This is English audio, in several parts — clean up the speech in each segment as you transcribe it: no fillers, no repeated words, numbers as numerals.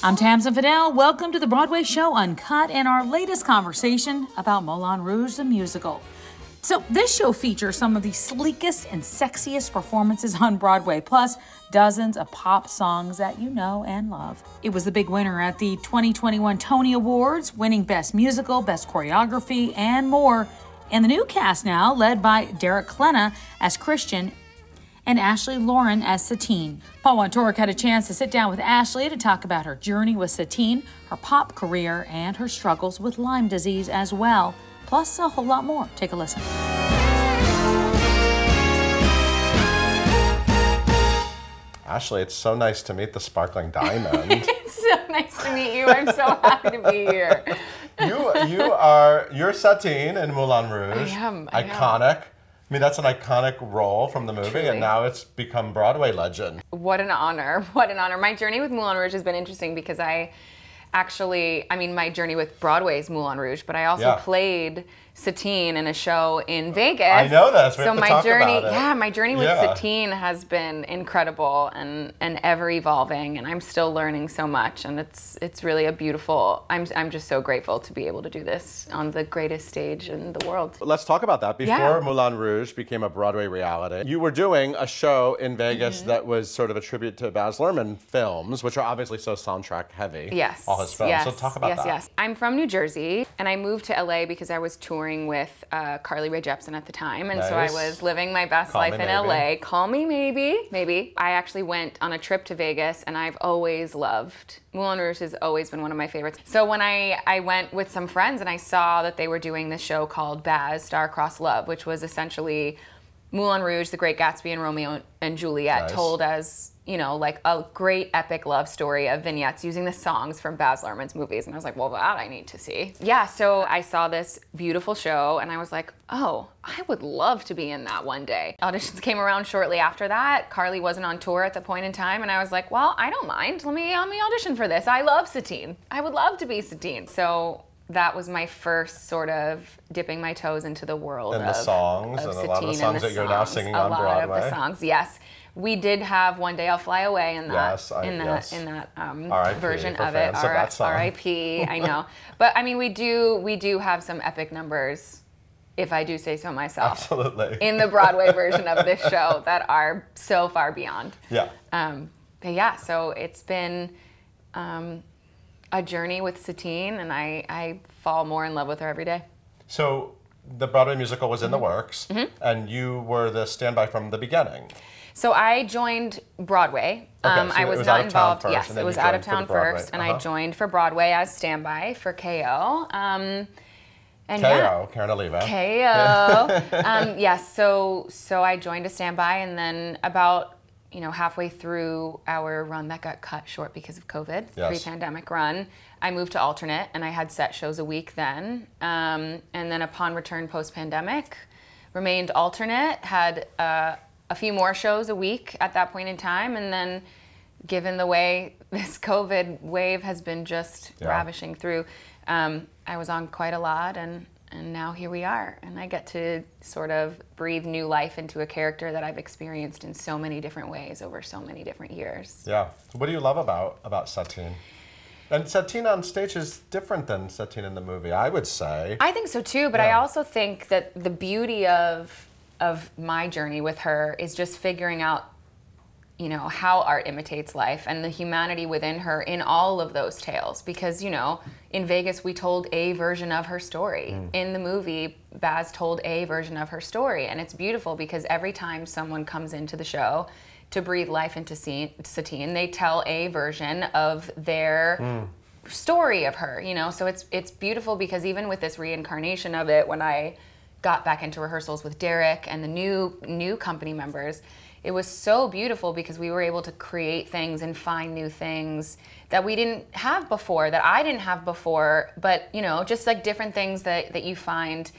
I'm Tamsin Fidel. Welcome to the Broadway Show Uncut and our latest conversation about Moulin Rouge, the musical. So this show features some of the sleekest and sexiest performances on Broadway, plus dozens of pop songs that you know and love. It was the big winner at the 2021 Tony Awards, winning Best Musical, Best Choreography, and more. And the new cast now, led by Derek Klena as Christian and Ashley Loren as Satine. Paul Wontorek had a chance to sit down with Ashley to talk about her journey with Satine, her pop career, and her struggles with Lyme disease as well, plus a whole lot more. Take a listen. Ashley, it's so nice to meet the sparkling diamond. It's so nice to meet you. I'm so happy to be here. You're Satine in Moulin Rouge. I am. Iconic. I mean, that's an iconic role from the movie, truly. And now it's become Broadway legend. What an honor. What an honor. My journey with Moulin Rouge has been interesting because my journey with Broadway is Moulin Rouge, but I also played Satine in a show in Vegas. I know that. So my journey with Satine has been incredible and ever evolving, and I'm still learning so much, and it's really a beautiful. I'm just so grateful to be able to do this on the greatest stage in the world. Let's talk about that. Before Moulin Rouge became a Broadway reality, you were doing a show in Vegas that was sort of a tribute to Baz Luhrmann films, which are obviously so soundtrack heavy. Yes. All his films. Yes. So talk about that. Yes. I'm from New Jersey, and I moved to LA because I was touring with Carly Rae Jepsen at the time, and so I was living my best life in LA. Call me maybe. I actually went on a trip to Vegas, and I've always loved Moulin Rouge. Has always been one of my favorites. So when I went with some friends, and I saw that they were doing this show called Baz, Star-Crossed Love, which was essentially Moulin Rouge, The Great Gatsby, and Romeo and Juliet, told as like a great epic love story of vignettes using the songs from Baz Luhrmann's movies. And I was like, well, that I need to see. Yeah, so I saw this beautiful show and I was like, oh, I would love to be in that one day. Auditions came around shortly after that. Carly wasn't on tour at the point in time. And I was like, well, I don't mind. Let me audition for this. I love Satine. I would love to be Satine. So that was my first sort of dipping my toes into the world of Satine. And the songs, and a lot of the songs that you're now singing on Broadway. A lot of the songs, yes. We did have One Day I'll Fly Away in that R.I.P. version of it. R.I.P. I know, but we do have some epic numbers, if I do say so myself. Absolutely. In the Broadway version of this show that are so far beyond. Yeah. So it's been a journey with Satine, and I fall more in love with her every day. So the Broadway musical was in the works, and you were the standby from the beginning. So I joined Broadway. I was not involved. Yes, it was out of town first, and I joined for Broadway as standby for KO. Karen Oliva. KO. So I joined as standby, and then about halfway through our run that got cut short because of COVID, pre-pandemic run, I moved to alternate, and I had set shows a week then, and then upon return post-pandemic, remained alternate, had a few more shows a week at that point in time, and then given the way this COVID wave has been just ravishing through, I was on quite a lot, and now here we are, and I get to sort of breathe new life into a character that I've experienced in so many different ways over so many different years. Yeah. What do you love about Satine? And Satine on stage is different than Satine in the movie, I would say. I think so too, but I also think that the beauty of my journey with her is just figuring out, how art imitates life and the humanity within her in all of those tales. Because, in Vegas, we told a version of her story. In the movie, Baz told a version of her story. And it's beautiful because every time someone comes into the show to breathe life into Satine, they tell a version of their story of her, So it's beautiful because even with this reincarnation of it, when I got back into rehearsals with Derek and the new company members, it was so beautiful because we were able to create things and find new things that we didn't have before, that I didn't have before, but just like different things that you find.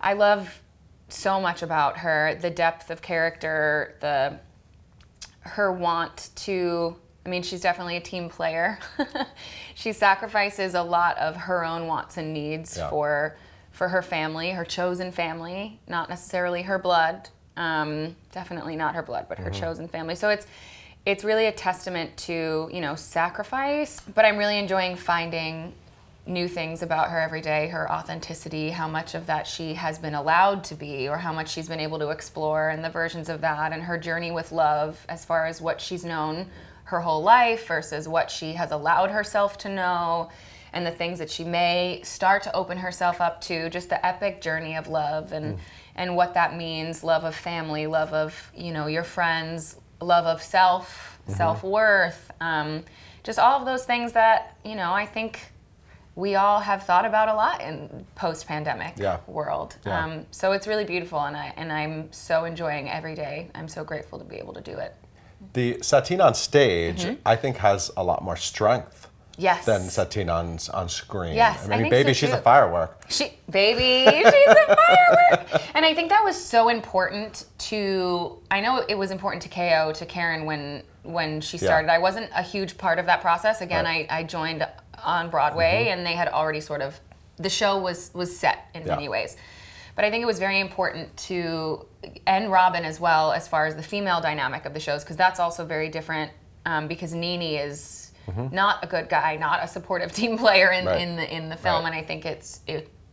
I love so much about her, the depth of character, her want to, she's definitely a team player. She sacrifices a lot of her own wants and needs for her family, her chosen family, not necessarily her blood, definitely not her blood, but her chosen family. So it's it's really a testament to, you know, sacrifice, but I'm really enjoying finding new things about her every day, her authenticity, how much of that she has been allowed to be, or how much she's been able to explore, and the versions of that, and her journey with love as far as what she's known her whole life versus what she has allowed herself to know, and the things that she may start to open herself up to, just the epic journey of love and what that means, love of family, love of, you know, your friends, love of self, self-worth, just all of those things that, you know, I think we all have thought about a lot in post-pandemic world. Yeah. So it's really beautiful, and I'm so enjoying every day. I'm so grateful to be able to do it. The Satine on stage, I think, has a lot more strength than Satine on screen. Yes, I mean, baby, so she's a firework. She's a firework. And I think that was so important to, I know it was important to KO, to Karen, when she started. I wasn't a huge part of that process. Again, I joined on Broadway, and they had already sort of, the show was set in many ways. But I think it was very important to, and Robin as well, as far as the female dynamic of the shows, because that's also very different, because Nene is not a good guy, not a supportive team player in the film, and I think it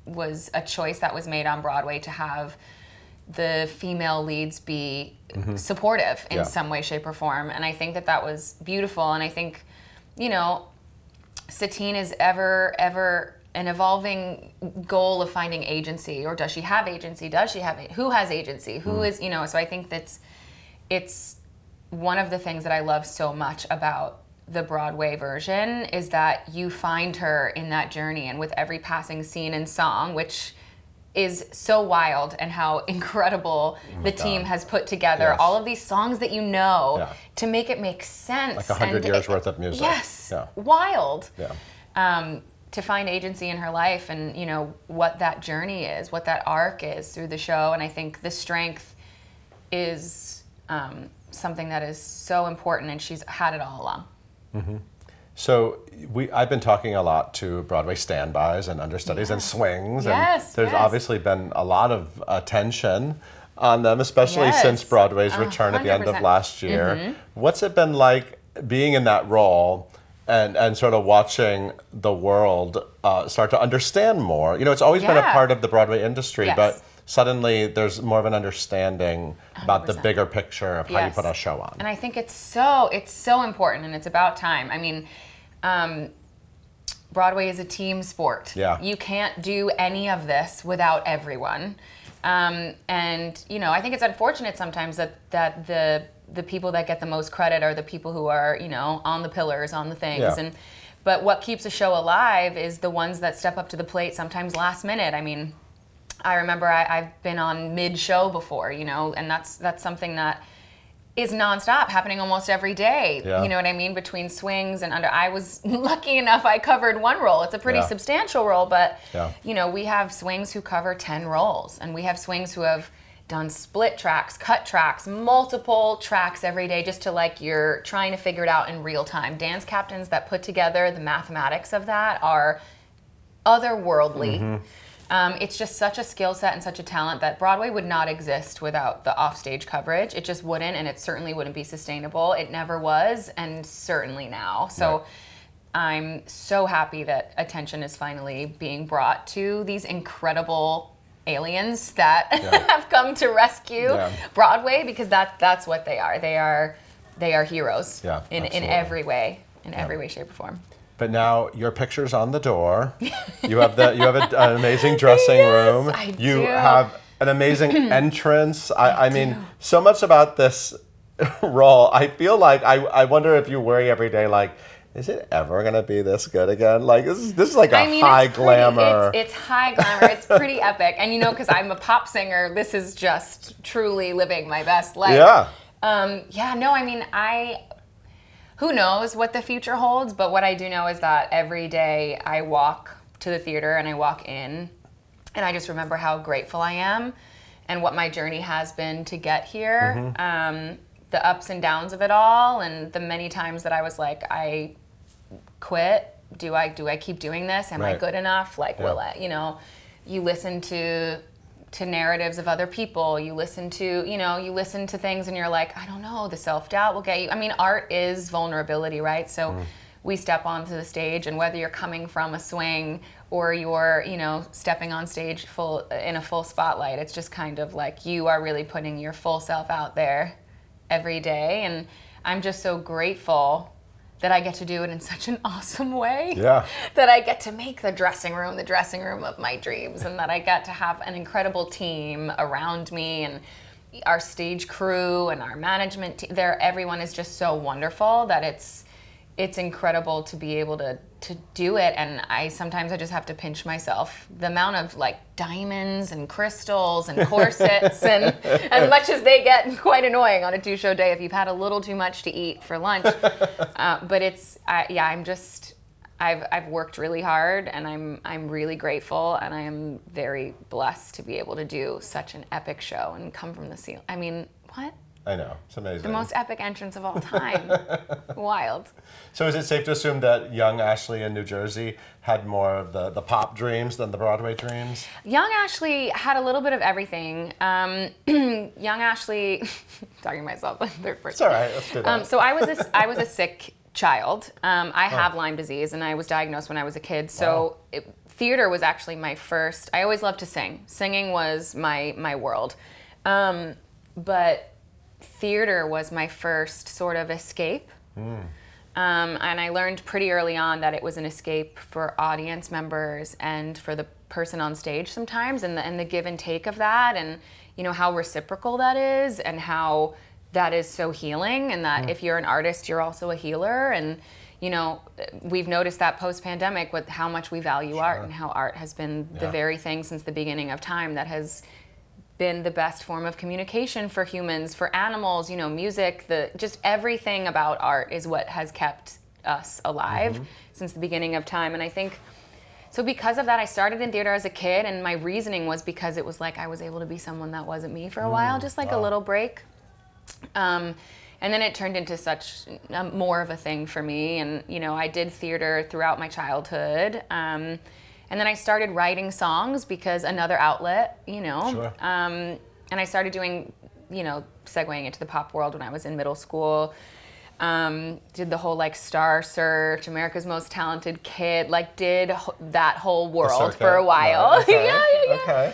was a choice that was made on Broadway to have the female leads be supportive in some way, shape, or form, and I think that was beautiful, and I think, you know, Satine is ever an evolving goal of finding agency, or does she have agency? Who has agency? Who is, you know? So I think that's, it's one of the things that I love so much about the Broadway version is that you find her in that journey, and with every passing scene and song, which is so wild, and how incredible the team has put together all of these songs that you know to make it make sense. Like 100 years worth of music. Yes, wild. Yeah. To find agency in her life, and you know what that journey is, what that arc is through the show, and I think the strength is something that is so important, and she's had it all along. So I've been talking a lot to Broadway standbys and understudies and swings, and there's obviously been a lot of attention on them, especially since Broadway's return at the end of last year. What's it been like being in that role? And sort of watching the world start to understand more. You know, it's always been a part of the Broadway industry, but suddenly there's more of an understanding 100%. About the bigger picture of how you put a show on. And I think it's so important, and it's about time. I mean, Broadway is a team sport. Yeah. You can't do any of this without everyone. And, you know, I think it's unfortunate sometimes that the people that get the most credit are the people who are, you know, on the pillars, on the things. Yeah. But what keeps a show alive is the ones that step up to the plate, sometimes last minute. I mean, I remember I've been on mid-show before, you know, and that's something that is nonstop, happening almost every day. Yeah. You know what I mean? Between swings and under. I was lucky enough, I covered one role. It's a pretty substantial role, but, you know, we have swings who cover 10 roles, and we have swings who have done split tracks, cut tracks, multiple tracks every day, just to like you're trying to figure it out in real time. Dance captains that put together the mathematics of that are otherworldly. It's just such a skill set and such a talent that Broadway would not exist without the offstage coverage. It just wouldn't, and it certainly wouldn't be sustainable. It never was, and certainly now. So. Right. I'm so happy that attention is finally being brought to these incredible aliens that have come to rescue Broadway, because that's what they are. They are heroes in every way, every way, shape, or form. But now your picture's on the door. You have an amazing dressing room. I do. You have an amazing entrance. I mean, so much about this role. I feel like I wonder if you worry every day, like, is it ever gonna be this good again? Like this is like high glamour. It's high glamour. It's pretty epic, and you know, because I'm a pop singer, this is just truly living my best life. Yeah. No, I mean, who knows what the future holds? But what I do know is that every day I walk to the theater and I walk in, and I just remember how grateful I am, and what my journey has been to get here. The ups and downs of it all, and the many times that I was like, I quit. Do I keep doing this? Am I good enough? Like, will I? You know, you listen to to narratives of other people. You listen to, you know, you listen to things and you're like, I don't know, the self-doubt will get you. I mean, art is vulnerability, right? So we step onto the stage, and whether you're coming from a swing or you're, you know, stepping on stage full in a full spotlight, it's just kind of like you are really putting your full self out there every day. And I'm just so grateful that I get to do it in such an awesome way. Yeah. That I get to make the dressing room of my dreams, and that I get to have an incredible team around me, and our stage crew and our management team. Everyone is just so wonderful that it's incredible to be able to do it. And I sometimes just have to pinch myself. The amount of like diamonds and crystals and corsets and as much as they get, quite annoying on a two-show day if you've had a little too much to eat for lunch. But it's I've worked really hard, and I'm really grateful, and I am very blessed to be able to do such an epic show and come from the ceiling. I mean, what? I know, it's amazing. The most epic entrance of all time. Wild. So is it safe to assume that young Ashley in New Jersey had more of the pop dreams than the Broadway dreams? Young Ashley had a little bit of everything. Young Ashley, talking to myself in third person. It's all right, let's do that. So I was a sick child. I have Lyme disease, and I was diagnosed when I was a kid. So theater was actually my first. I always loved to sing. Singing was my world. But theater was my first sort of escape. And I learned pretty early on that it was an escape for audience members and for the person on stage sometimes, and the give and take of that, and you know how reciprocal that is, and how that is so healing, and that if you're an artist, you're also a healer. And you know, we've noticed that post-pandemic with how much we value art, and how art has been the very thing since the beginning of time that has been the best form of communication for humans, for animals, you know, music, just everything about art is what has kept us alive since the beginning of time. And I think, so because of that, I started in theater as a kid, and my reasoning was because it was like I was able to be someone that wasn't me for a while, just like a little break. And then it turned into such more of a thing for me. And, you know, I did theater throughout my childhood. And then I started writing songs because another outlet, you know. Sure. And I started doing, you know, segueing into the pop world when I was in middle school. Did the whole like Star Search, America's Most Talented Kid, like did that whole world for a while. No, okay. Yeah. Okay.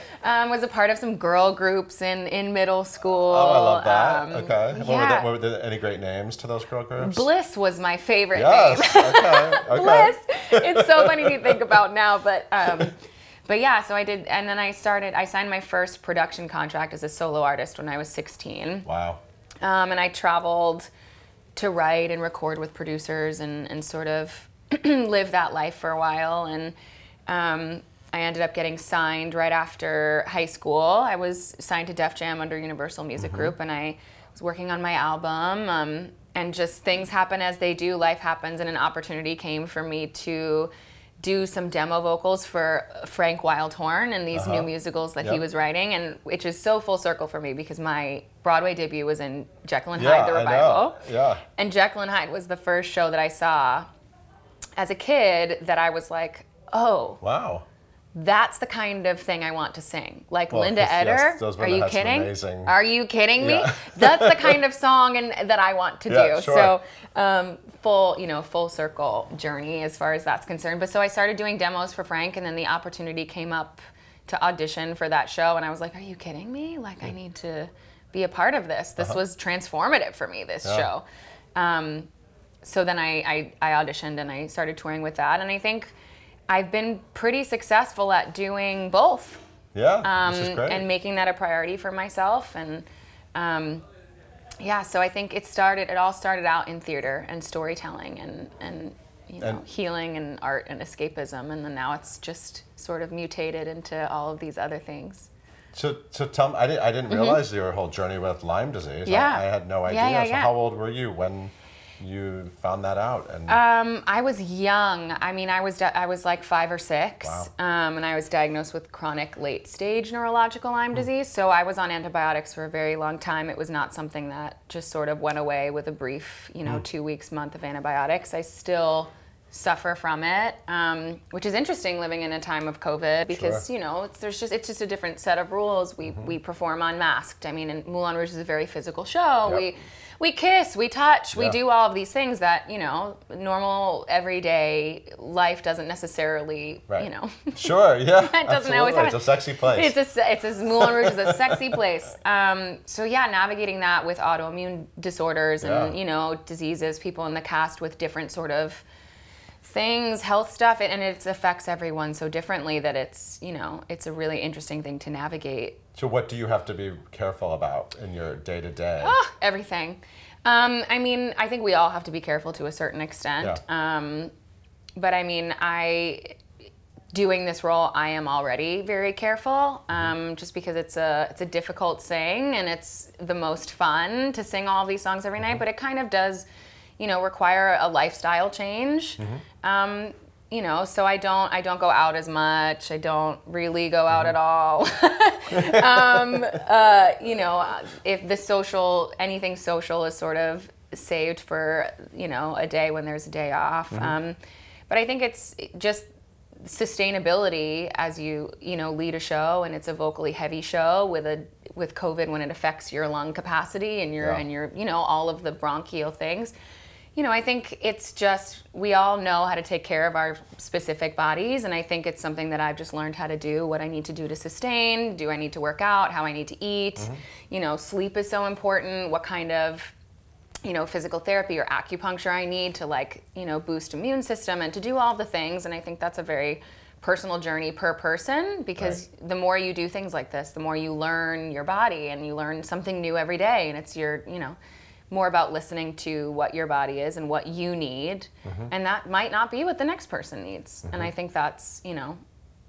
Was a part of some girl groups in middle school. Oh, I love that. Okay. Yeah. What were any great names to those girl groups? Bliss was my favorite name. Okay. Bliss. It's so funny to think about now, but yeah, so I did, and then I signed my first production contract as a solo artist when I was 16. Wow. And I traveled to write and record with producers and sort of live that life for a while. And I ended up getting signed right after high school. I was signed to Def Jam under Universal Music Group, and I was working on my album. And just things happen as they do, life happens, and an opportunity came for me to do some demo vocals for Frank Wildhorn and these new musicals that he was writing, and which is so full circle for me because my Broadway debut was in Jekyll and Hyde, the revival. Yeah. And Jekyll and Hyde was the first show that I saw as a kid that I was like, oh. Wow. That's the kind of thing I want to sing. Like Linda Eder, are you kidding? Are you kidding me? That's the kind of song that I want to do. Sure. So full circle journey as far as that's concerned. But so I started doing demos for Frank, and then the opportunity came up to audition for that show, and I was like, are you kidding me? Like I need to be a part of this. This was transformative for me, this show. So then I auditioned and I started touring with that, and I think I've been pretty successful at doing both. Yeah, which is great. And making that a priority for myself. And so I think it all started out in theater and storytelling and you know, and healing and art and escapism, and then now it's just sort of mutated into all of these other things. So Tom, I didn't realize your whole journey with Lyme disease. Yeah. I had no idea. Yeah. So how old were you when you found that out? And I was young. I mean, I was like 5 or 6. Wow. And I was diagnosed with chronic late stage neurological Lyme disease. So I was on antibiotics for a very long time. It was not something that just sort of went away with a brief, you know, 2 weeks, month of antibiotics. I still suffer from it, which is interesting living in a time of COVID because, you know, it's just a different set of rules. We perform unmasked. I mean, and Moulin Rouge is a very physical show. Yep. We kiss, we touch, we do all of these things that, you know, normal everyday life doesn't necessarily, you know. Sure, yeah, it doesn't always happen. It's a sexy place. Moulin Rouge is a sexy place. So yeah, navigating that with autoimmune disorders and, you know, diseases, people in the cast with different sort of things, health stuff, and it affects everyone so differently that it's, you know, it's a really interesting thing to navigate. So what do you have to be careful about in your day-to-day? Oh, everything. I mean, I think we all have to be careful to a certain extent. Yeah. But I mean, doing this role, I am already very careful, just because it's a difficult sing, and it's the most fun to sing all these songs every night, but it kind of does, you know, require a lifestyle change. You know, so I don't go out as much. I don't really go out at all. You know, if anything social is sort of saved for, you know, a day when there's a day off. But I think it's just sustainability as you know, lead a show, and it's a vocally heavy show with COVID, when it affects your lung capacity and your, you know, all of the bronchial things. You know, I think it's just, we all know how to take care of our specific bodies, and I think it's something that I've just learned how to do, what I need to do to sustain, do I need to work out, how I need to eat, you know, sleep is so important, what kind of, you know, physical therapy or acupuncture I need to, like, you know, boost immune system and to do all the things, and I think that's a very personal journey per person, because the more you do things like this, the more you learn your body, and you learn something new every day, and it's your, you know, more about listening to what your body is and what you need, and that might not be what the next person needs. And I think that's, you know,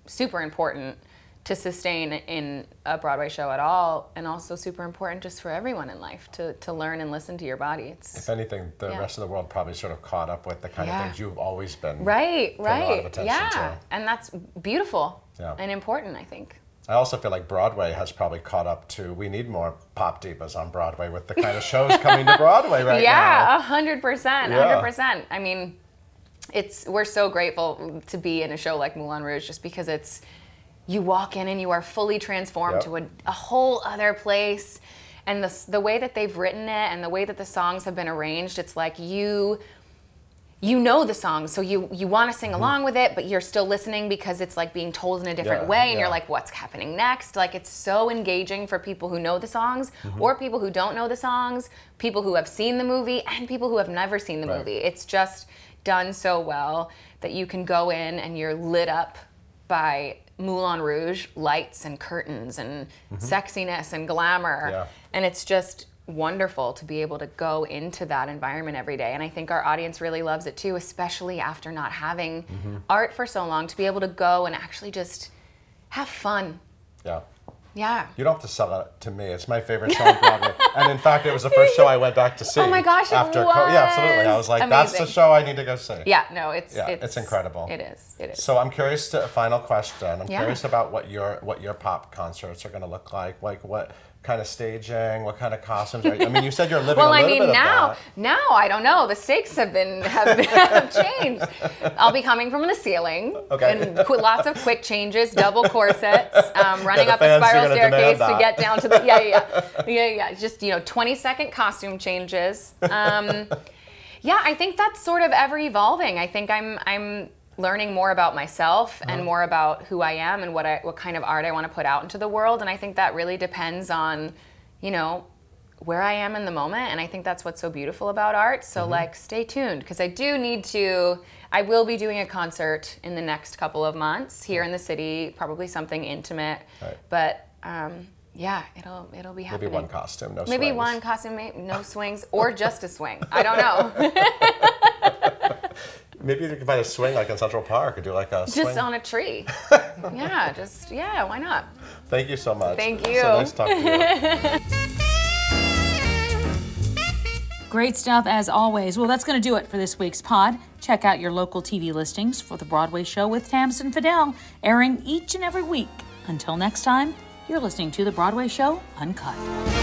super important to sustain in a Broadway show at all, and also super important just for everyone in life to learn and listen to your body. It's, if anything, the rest of the world probably sort of caught up with the kind of things you've always been paying a lot of attention to. And that's beautiful and important, I think. I also feel like Broadway has probably caught up to, we need more pop divas on Broadway with the kind of shows coming to Broadway right now. 100%, yeah, 100%. I mean, we're so grateful to be in a show like Moulin Rouge, just because it's, you walk in and you are fully transformed to a whole other place. And the way that they've written it and the way that the songs have been arranged, it's like you know the song, so you want to sing along with it, but you're still listening because it's like being told in a different way, and you're like, what's happening next? Like, it's so engaging for people who know the songs, or people who don't know the songs, people who have seen the movie, and people who have never seen the movie. It's just done so well that you can go in and you're lit up by Moulin Rouge lights and curtains and sexiness and glamour, and it's just wonderful to be able to go into that environment every day. And I think our audience really loves it too, especially after not having art for so long, to be able to go and actually just have fun. Yeah. You don't have to sell it to me. It's my favorite show on Broadway. And in fact, it was the first show I went back to see. Oh my gosh, it was. Yeah, absolutely. I was like, that's the show I need to go see. Yeah, no, it's incredible. It is. So I'm curious final question. I'm curious about what your pop concerts are going to look like. Like, what kind of staging, what kind of costumes? I mean, you said you're living a little bit now, of that. Now, I don't know. The stakes have changed. I'll be coming from the ceiling, and lots of quick changes, double corsets, running up a spiral staircase to get down to the yeah. Just, you know, 20-second costume changes. Yeah, I think that's sort of ever evolving. I think I'm learning more about myself and more about who I am and what kind of art I want to put out into the world. And I think that really depends on, you know, where I am in the moment. And I think that's what's so beautiful about art. So like, stay tuned, because I will be doing a concert in the next couple of months here in the city, probably something intimate, but yeah, it'll be happening. Maybe one costume, no swings. Maybe one costume, no swings, or just a swing. I don't know. Maybe you could find a swing like in Central Park, or do like a swing. Just on a tree. Yeah, why not? Thank you so much. Thank you. So nice talking to you. Great stuff as always. Well, that's going to do it for this week's pod. Check out your local TV listings for The Broadway Show with Tamsin Fidel, airing each and every week. Until next time, you're listening to The Broadway Show Uncut.